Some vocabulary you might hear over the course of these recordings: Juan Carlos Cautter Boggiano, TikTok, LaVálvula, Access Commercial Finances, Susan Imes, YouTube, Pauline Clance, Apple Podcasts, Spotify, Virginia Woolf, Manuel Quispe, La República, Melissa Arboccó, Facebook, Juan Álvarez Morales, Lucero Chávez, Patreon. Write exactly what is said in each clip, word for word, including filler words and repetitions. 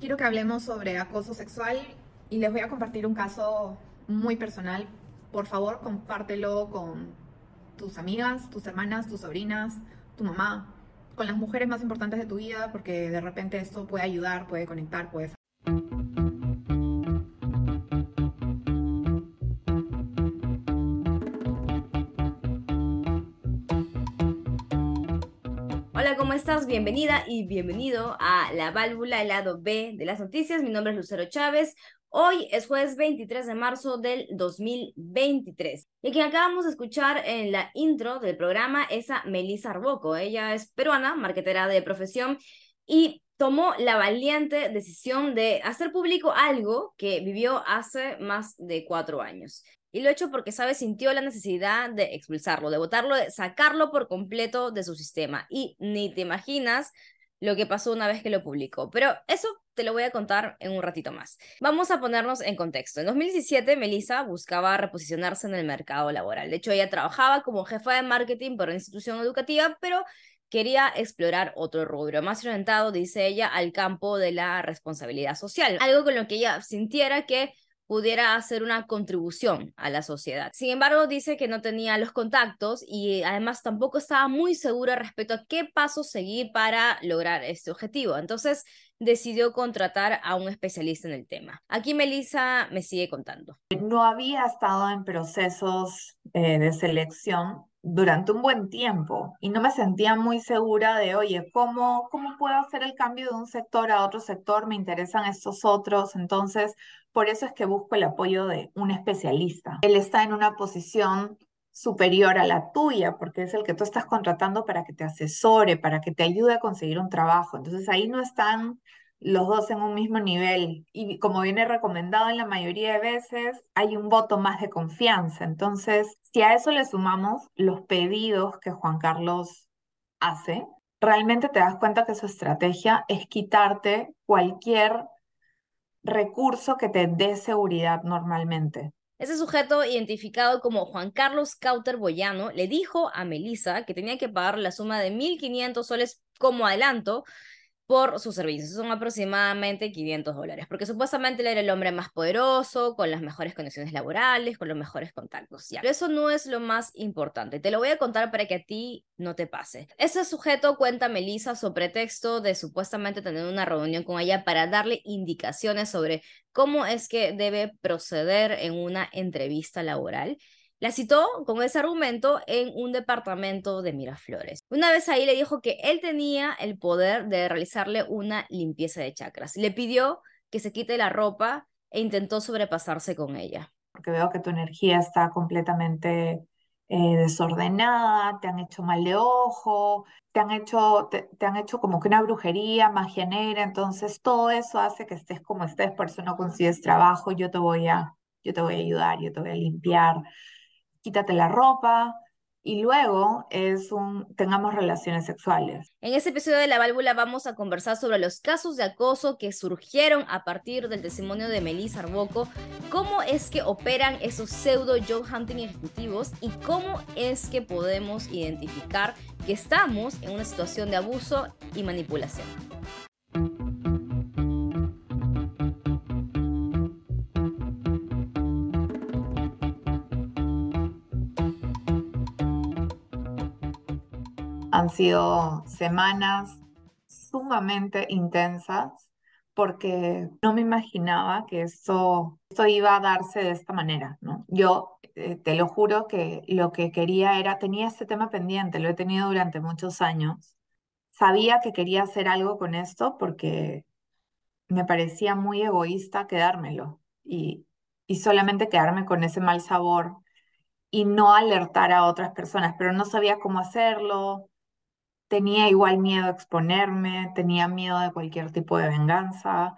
Quiero que hablemos sobre acoso sexual y les voy a compartir un caso muy personal. Por favor, compártelo con tus amigas, tus hermanas, tus sobrinas, tu mamá, con las mujeres más importantes de tu vida, porque de repente esto puede ayudar, puede conectar, puede... Hola, ¿cómo estás? Bienvenida y bienvenido a La Válvula, el lado B de las noticias. Mi nombre es Lucero Chávez. Hoy es jueves veintitrés de marzo del dos mil veintitrés. Y quien acabamos de escuchar en la intro del programa es a Melissa Arboccó. Ella es peruana, marketera de profesión, y tomó la valiente decisión de hacer público algo que vivió hace más de cuatro años. Y lo ha hecho porque, sabe, sintió la necesidad de expulsarlo, de botarlo, de sacarlo por completo de su sistema. Y ni te imaginas lo que pasó una vez que lo publicó. Pero eso te lo voy a contar en un ratito más. Vamos a ponernos en contexto. En dos mil diecisiete, Melissa buscaba reposicionarse en el mercado laboral. De hecho, ella trabajaba como jefa de marketing para una institución educativa, pero quería explorar otro rubro, más orientado, dice ella, al campo de la responsabilidad social. Algo con lo que ella sintiera que pudiera hacer una contribución a la sociedad. Sin embargo, dice que no tenía los contactos y además tampoco estaba muy segura respecto a qué pasos seguir para lograr este objetivo. Entonces decidió contratar a un especialista en el tema. Aquí Melissa me sigue contando. No había estado en procesos eh, de selección durante un buen tiempo y no me sentía muy segura de, oye, ¿cómo, cómo puedo hacer el cambio de un sector a otro sector? Me interesan estos otros, entonces... Por eso es que busco el apoyo de un especialista. Él está en una posición superior a la tuya, porque es el que tú estás contratando para que te asesore, para que te ayude a conseguir un trabajo. Entonces ahí no están los dos en un mismo nivel. Y como viene recomendado en la mayoría de veces, hay un voto más de confianza. Entonces, si a eso le sumamos los pedidos que Juan Carlos hace, realmente te das cuenta que su estrategia es quitarte cualquier recurso que te dé seguridad normalmente. Ese sujeto, identificado como Juan Carlos Cautter Boggiano, le dijo a Melissa que tenía que pagar la suma de mil quinientos soles como adelanto por sus servicios. Son aproximadamente quinientos dólares, porque supuestamente él era el hombre más poderoso, con las mejores condiciones laborales, con los mejores contactos. Ya. Pero eso no es lo más importante. Te lo voy a contar para que a ti no te pase. Ese sujeto, cuenta Melissa, su pretexto de supuestamente tener una reunión con ella para darle indicaciones sobre cómo es que debe proceder en una entrevista laboral. La citó con ese argumento en un departamento de Miraflores. Una vez ahí le dijo que él tenía el poder de realizarle una limpieza de chakras. Le pidió que se quite la ropa e intentó sobrepasarse con ella. Porque veo que tu energía está completamente eh, desordenada, te han hecho mal de ojo, te han hecho, te, te han hecho como que una brujería, magia negra. Entonces todo eso hace que estés como estés, por eso no consigues trabajo. Yo te voy a, yo te voy a ayudar, yo te voy a limpiar. Quítate la ropa, y luego es un tengamos relaciones sexuales. En este episodio de La Válvula vamos a conversar sobre los casos de acoso que surgieron a partir del testimonio de Melissa Arboccó, cómo es que operan esos pseudo job hunting ejecutivos y cómo es que podemos identificar que estamos en una situación de abuso y manipulación. Han sido semanas sumamente intensas porque no me imaginaba que esto, esto iba a darse de esta manera, ¿no? Yo eh, te lo juro que lo que quería era, tenía este tema pendiente, lo he tenido durante muchos años. Sabía que quería hacer algo con esto porque me parecía muy egoísta quedármelo y, y solamente quedarme con ese mal sabor y no alertar a otras personas, pero no sabía cómo hacerlo. Tenía igual miedo a exponerme, tenía miedo de cualquier tipo de venganza,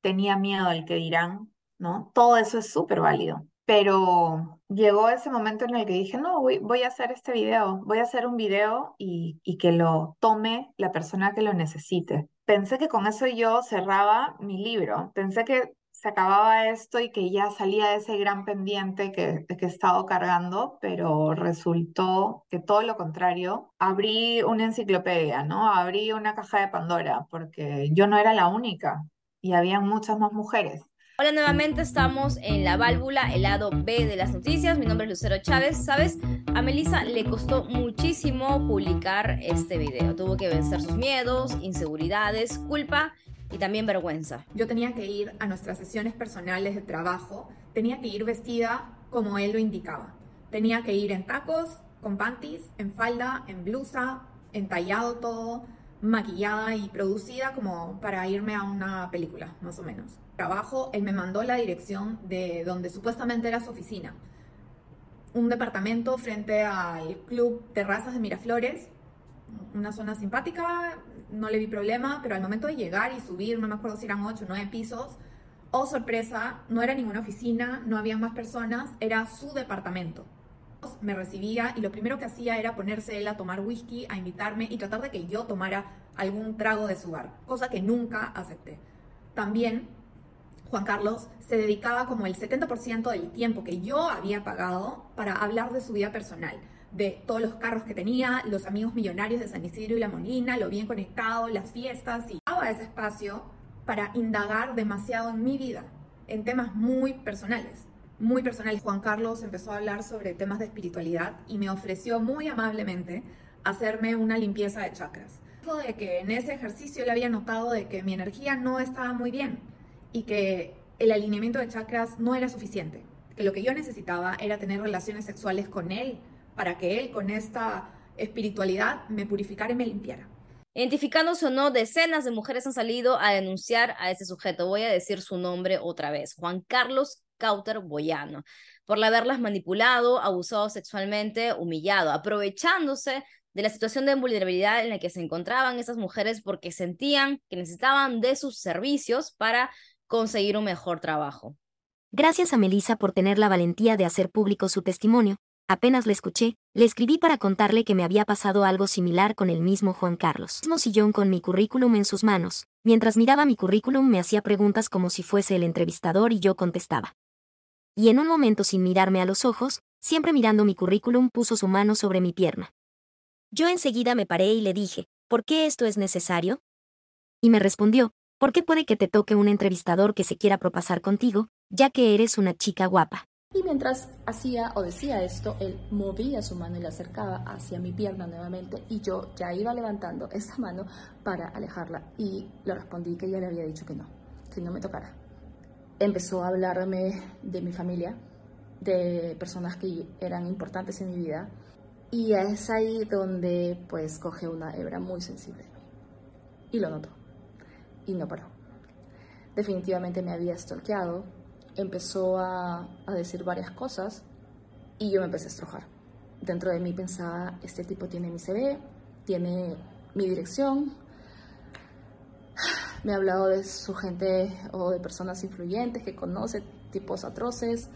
tenía miedo del que dirán, ¿no? Todo eso es súper válido. Pero llegó ese momento en el que dije, no, voy, voy a hacer este video, voy a hacer un video y, y que lo tome la persona que lo necesite. Pensé que con eso yo cerraba mi libro, pensé que se acababa esto y que ya salía de ese gran pendiente que, que he estado cargando, pero resultó que todo lo contrario. Abrí una enciclopedia, ¿no? Abrí una caja de Pandora, porque yo no era la única. y había muchas más mujeres. Hola, nuevamente estamos en La Válvula, el lado B de las noticias. Mi nombre es Lucero Chávez. ¿Sabes? A Melissa le costó muchísimo publicar este video. Tuvo que vencer sus miedos, inseguridades, culpa y también vergüenza. Yo tenía que ir a nuestras sesiones personales de trabajo. Tenía que ir vestida como él lo indicaba. Tenía que ir en tacos, con panties, en falda, en blusa, entallado todo, maquillada y producida como para irme a una película, más o menos. Trabajo, él me mandó la dirección de donde supuestamente era su oficina. Un departamento frente al Club Terrazas de Miraflores, una zona simpática, no le vi problema, pero al momento de llegar y subir, no me acuerdo si eran ocho o nueve pisos, oh sorpresa, no era ninguna oficina, no había más personas, era su departamento. Me recibía y lo primero que hacía era ponerse él a tomar whisky, a invitarme y tratar de que yo tomara algún trago de su bar, cosa que nunca acepté. También Juan Carlos se dedicaba como el setenta por ciento del tiempo que yo había pagado para hablar de su vida personal, de todos los carros que tenía, los amigos millonarios de San Isidro y La Molina, lo bien conectado, las fiestas, y daba ese espacio para indagar demasiado en mi vida, en temas muy personales. Muy personal. Juan Carlos empezó a hablar sobre temas de espiritualidad y me ofreció muy amablemente hacerme una limpieza de chakras. Dijo de que en ese ejercicio él había notado de que mi energía no estaba muy bien y que el alineamiento de chakras no era suficiente, que lo que yo necesitaba era tener relaciones sexuales con él para que él con esta espiritualidad me purificara y me limpiara. Identificándose o no, decenas de mujeres han salido a denunciar a ese sujeto. Voy a decir su nombre otra vez, Juan Carlos Cautter Boggiano, por haberlas manipulado, abusado sexualmente, humillado, aprovechándose de la situación de vulnerabilidad en la que se encontraban esas mujeres porque sentían que necesitaban de sus servicios para conseguir un mejor trabajo. Gracias a Melissa por tener la valentía de hacer público su testimonio. Apenas le escuché, le escribí para contarle que me había pasado algo similar con el mismo Juan Carlos. Mismo sillón con mi currículum en sus manos. Mientras miraba mi currículum me hacía preguntas como si fuese el entrevistador y yo contestaba. Y en un momento sin mirarme a los ojos, siempre mirando mi currículum, puso su mano sobre mi pierna. Yo enseguida me paré y le dije, ¿por qué esto es necesario? Y me respondió, porque puede que te toque un entrevistador que se quiera propasar contigo, ya que eres una chica guapa. Y mientras hacía o decía esto, él movía su mano y la acercaba hacia mi pierna nuevamente y yo ya iba levantando esa mano para alejarla y le respondí que ya le había dicho que no, que no me tocara. Empezó a hablarme de mi familia, de personas que eran importantes en mi vida y es ahí donde pues coge una hebra muy sensible de mí y lo notó y no paró. Definitivamente me había stalkeado. Empezó a, a decir varias cosas y yo me empecé a estrujar. Dentro de mí pensaba, este tipo tiene mi C V, tiene mi dirección, me ha hablado de su gente o de personas influyentes que conoce, tipos atroces.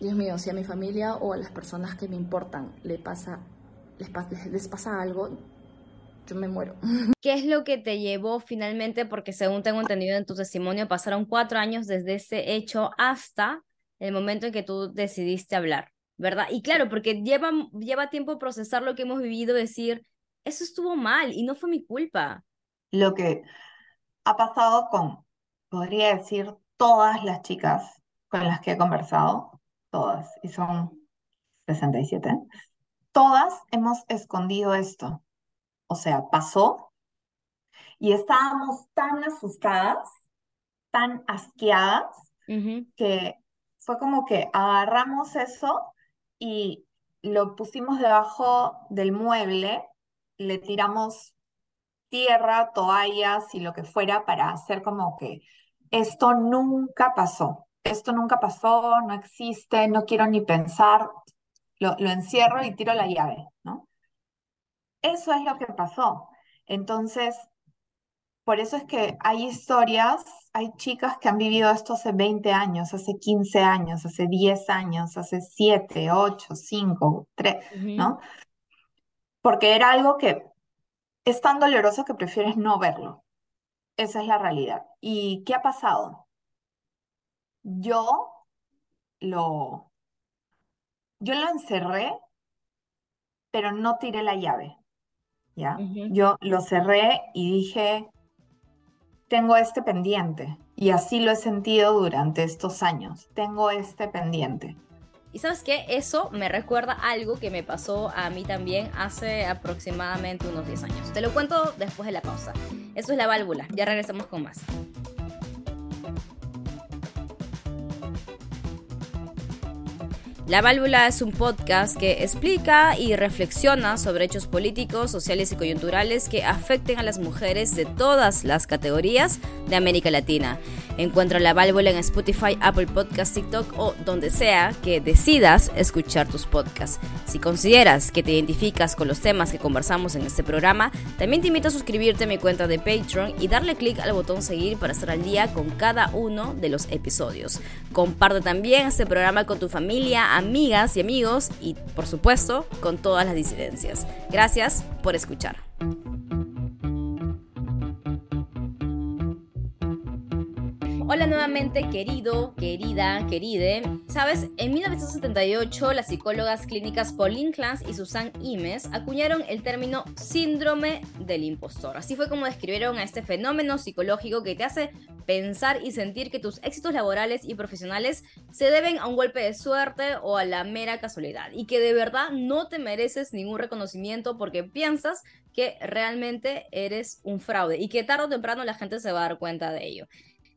Dios mío, si a mi familia o a las personas que me importan le pasa, les, les pasa algo, yo me muero. ¿Qué es lo que te llevó finalmente? Porque según tengo entendido en tu testimonio, pasaron cuatro años desde ese hecho hasta el momento en que tú decidiste hablar, ¿verdad? Y claro, porque lleva, lleva tiempo procesar lo que hemos vivido, decir, eso estuvo mal y no fue mi culpa. Lo que ha pasado con, podría decir, todas las chicas con las que he conversado, todas, y son sesenta y siete, todas hemos escondido esto. O sea, pasó y estábamos tan asustadas, tan asqueadas, uh-huh, que fue como que agarramos eso y lo pusimos debajo del mueble, le tiramos tierra, toallas y lo que fuera para hacer como que esto nunca pasó, esto nunca pasó, no existe, no quiero ni pensar, lo, lo encierro y tiro la llave, ¿no? Eso es lo que pasó. Entonces, por eso es que hay historias, hay chicas que han vivido esto hace veinte años, hace quince años, hace diez años, hace siete, ocho, cinco, tres, uh-huh, ¿no? Porque era algo que es tan doloroso que prefieres no verlo. Esa es la realidad. ¿Y qué ha pasado? Yo lo, yo lo encerré, pero no tiré la llave. ¿Ya? Uh-huh. Yo lo cerré y dije, tengo este pendiente y así lo he sentido durante estos años, tengo este pendiente. Y ¿sabes qué? Eso me recuerda algo que me pasó a mí también hace aproximadamente unos diez años. Te lo cuento después de la pausa. Eso es La Válvula, ya regresamos con más. La Válvula es un podcast que explica y reflexiona sobre hechos políticos, sociales y coyunturales que afecten a las mujeres de todas las categorías de América Latina. Encuentra La Válvula en Spotify, Apple Podcasts, TikTok o donde sea que decidas escuchar tus podcasts. Si consideras que te identificas con los temas que conversamos en este programa, también te invito a suscribirte a mi cuenta de Patreon y darle clic al botón seguir para estar al día con cada uno de los episodios. Comparte también este programa con tu familia, amigas y amigos y, por supuesto, con todas las disidencias. Gracias por escuchar. Hola nuevamente, querido, querida, queride. Sabes, en mil novecientos setenta y ocho las psicólogas clínicas Pauline Clance y Susan Imes acuñaron el término síndrome del impostor. Así fue como describieron a este fenómeno psicológico que te hace pensar y sentir que tus éxitos laborales y profesionales se deben a un golpe de suerte o a la mera casualidad y que de verdad no te mereces ningún reconocimiento porque piensas que realmente eres un fraude y que tarde o temprano la gente se va a dar cuenta de ello.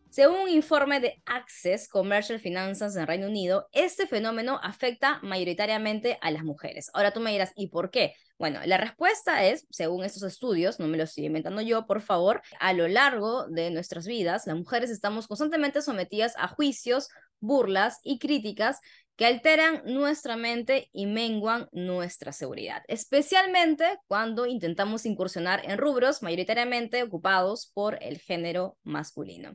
Según un informe de Access Commercial Finances en Reino Unido, este fenómeno afecta mayoritariamente a las mujeres. Ahora tú me dirás, ¿y por qué? Bueno, la respuesta es, según estos estudios, no me los estoy inventando yo, por favor, a lo largo de nuestras vidas, las mujeres estamos constantemente sometidas a juicios, burlas y críticas que alteran nuestra mente y menguan nuestra seguridad, especialmente cuando intentamos incursionar en rubros mayoritariamente ocupados por el género masculino.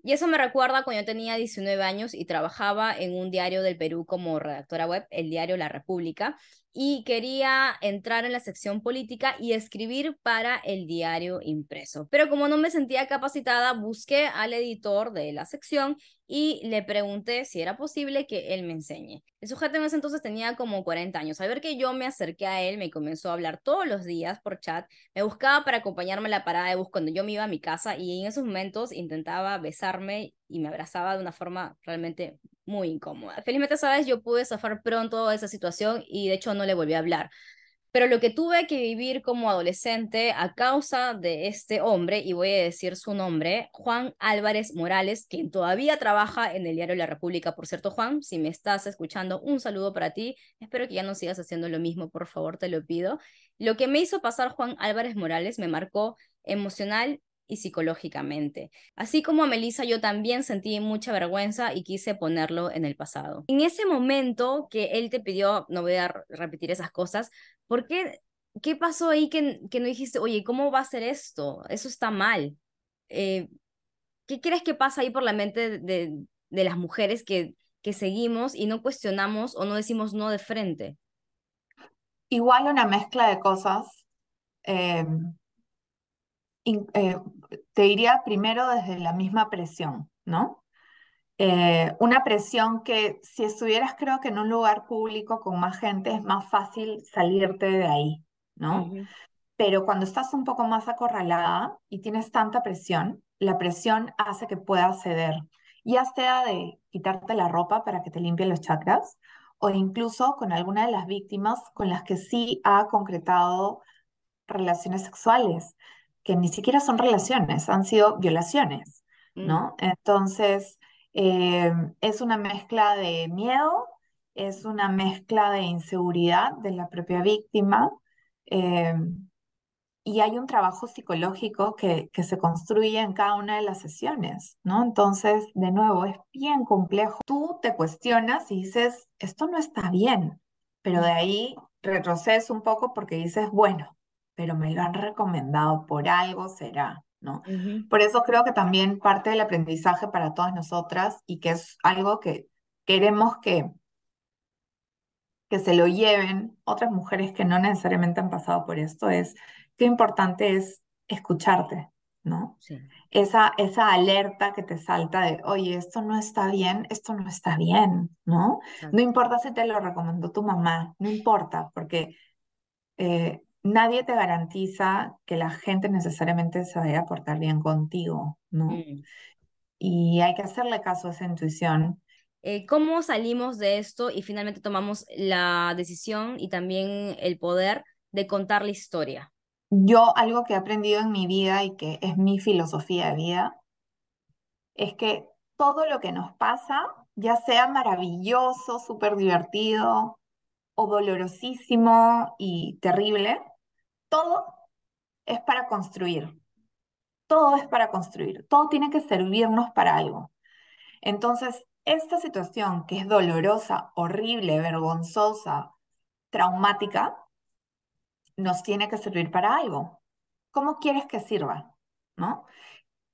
Y eso me recuerda cuando yo tenía diecinueve años y trabajaba en un diario del Perú como redactora web, el diario La República, y quería entrar en la sección política y escribir para el diario impreso. Pero como no me sentía capacitada, busqué al editor de la sección y le pregunté si era posible que él me enseñe. El sujeto en ese entonces tenía como cuarenta años. Al ver que yo me acerqué a él, me comenzó a hablar todos los días por chat. Me buscaba para acompañarme a la parada de bus cuando yo me iba a mi casa y en esos momentos intentaba besarme y me abrazaba de una forma realmente muy incómoda. Felizmente, sabes, yo pude zafar pronto de esa situación y de hecho no le volví a hablar. Pero lo que tuve que vivir como adolescente a causa de este hombre, y voy a decir su nombre, Juan Álvarez Morales, quien todavía trabaja en el diario La República. Por cierto, Juan, si me estás escuchando, un saludo para ti. Espero que ya no sigas haciendo lo mismo, por favor, te lo pido. Lo que me hizo pasar Juan Álvarez Morales me marcó emocional y psicológicamente. Así como a Melissa, yo también sentí mucha vergüenza y quise ponerlo en el pasado. En ese momento que él te pidió, no voy a repetir esas cosas, ¿por qué? ¿Qué pasó ahí que, que no dijiste, oye, ¿cómo va a ser esto? Eso está mal. Eh, ¿Qué crees que pasa ahí por la mente de, de las mujeres que, que seguimos y no cuestionamos o no decimos no de frente? Igual una mezcla de cosas. Eh... Eh, te diría primero desde la misma presión, ¿no? Eh, una presión que si estuvieras, creo que en un lugar público con más gente es más fácil salirte de ahí, ¿no? Uh-huh. Pero cuando estás un poco más acorralada y tienes tanta presión, la presión hace que puedas ceder, ya sea de quitarte la ropa para que te limpien los chakras o incluso con alguna de las víctimas con las que sí ha concretado relaciones sexuales, que ni siquiera son relaciones, han sido violaciones, ¿no? Mm. Entonces, eh, es una mezcla de miedo, es una mezcla de inseguridad de la propia víctima, eh, y hay un trabajo psicológico que, que se construye en cada una de las sesiones, ¿no? Entonces, de nuevo, es bien complejo. Tú te cuestionas y dices, esto no está bien, pero de ahí retrocedes un poco porque dices, bueno, pero me lo han recomendado, por algo será, ¿no? Uh-huh. Por eso creo que también parte del aprendizaje para todas nosotras, y que es algo que queremos que, que se lo lleven otras mujeres que no necesariamente han pasado por esto, es qué importante es escucharte, ¿no? Sí. Esa, esa alerta que te salta de, oye, esto no está bien, esto no está bien, ¿no? Sí. No importa si te lo recomendó tu mamá, no importa, porque... Eh, nadie te garantiza que la gente necesariamente se vaya a portar bien contigo, ¿no? Mm. Y hay que hacerle caso a esa intuición. Eh, ¿Cómo salimos de esto y finalmente tomamos la decisión y también el poder de contar la historia? Yo, algo que he aprendido en mi vida y que es mi filosofía de vida, es que todo lo que nos pasa, ya sea maravilloso, súper divertido, o dolorosísimo y terrible, todo es para construir. Todo es para construir. Todo tiene que servirnos para algo. Entonces, esta situación que es dolorosa, horrible, vergonzosa, traumática, nos tiene que servir para algo. ¿Cómo quieres que sirva? ¿No?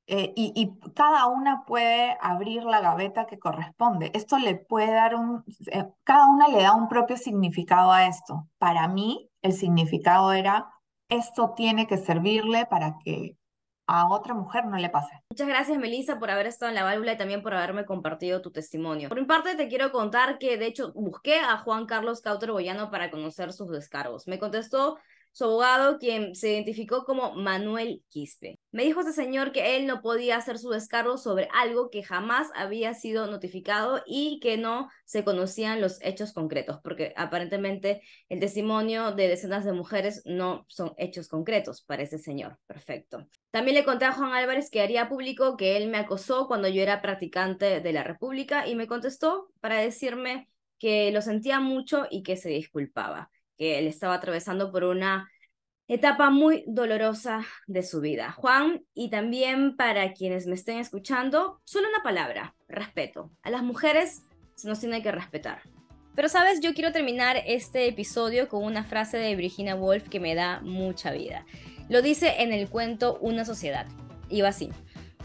Eh, y, y cada una puede abrir la gaveta que corresponde. Esto le puede dar un... Eh, cada una le da un propio significado a esto. Para mí, el significado era, esto tiene que servirle para que a otra mujer no le pase. Muchas gracias, Melissa, por haber estado en La Válvula y también por haberme compartido tu testimonio. Por mi parte, te quiero contar que, de hecho, busqué a Juan Carlos Cautter Boggiano para conocer sus descargos. Me contestó su abogado, quien se identificó como Manuel Quispe. Me dijo este señor que él no podía hacer su descargo sobre algo que jamás había sido notificado y que no se conocían los hechos concretos, porque aparentemente el testimonio de decenas de mujeres no son hechos concretos para ese señor. Perfecto. También le conté a Juan Álvarez que haría público que él me acosó cuando yo era practicante de La República y me contestó para decirme que lo sentía mucho y que se disculpaba, que él estaba atravesando por una etapa muy dolorosa de su vida. Juan, y también para quienes me estén escuchando, solo una palabra: respeto. A las mujeres se nos tiene que respetar. Pero sabes, yo quiero terminar este episodio con una frase de Virginia Woolf que me da mucha vida. Lo dice en el cuento Una sociedad, y va así: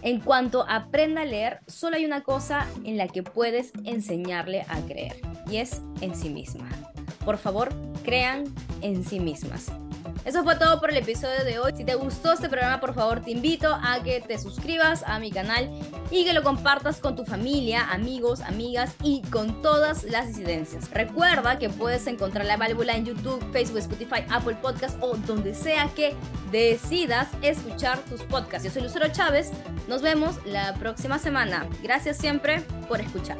en cuanto aprenda a leer, solo hay una cosa en la que puedes enseñarle a creer, y es en sí misma. Por favor, crean en sí mismas. Eso fue todo por el episodio de hoy. Si te gustó este programa, por favor, te invito a que te suscribas a mi canal y que lo compartas con tu familia, amigos, amigas y con todas las disidencias. Recuerda que puedes encontrar La Válvula en YouTube, Facebook, Spotify, Apple Podcasts o donde sea que decidas escuchar tus podcasts. Yo soy Lucero Chávez. Nos vemos la próxima semana. Gracias siempre por escuchar.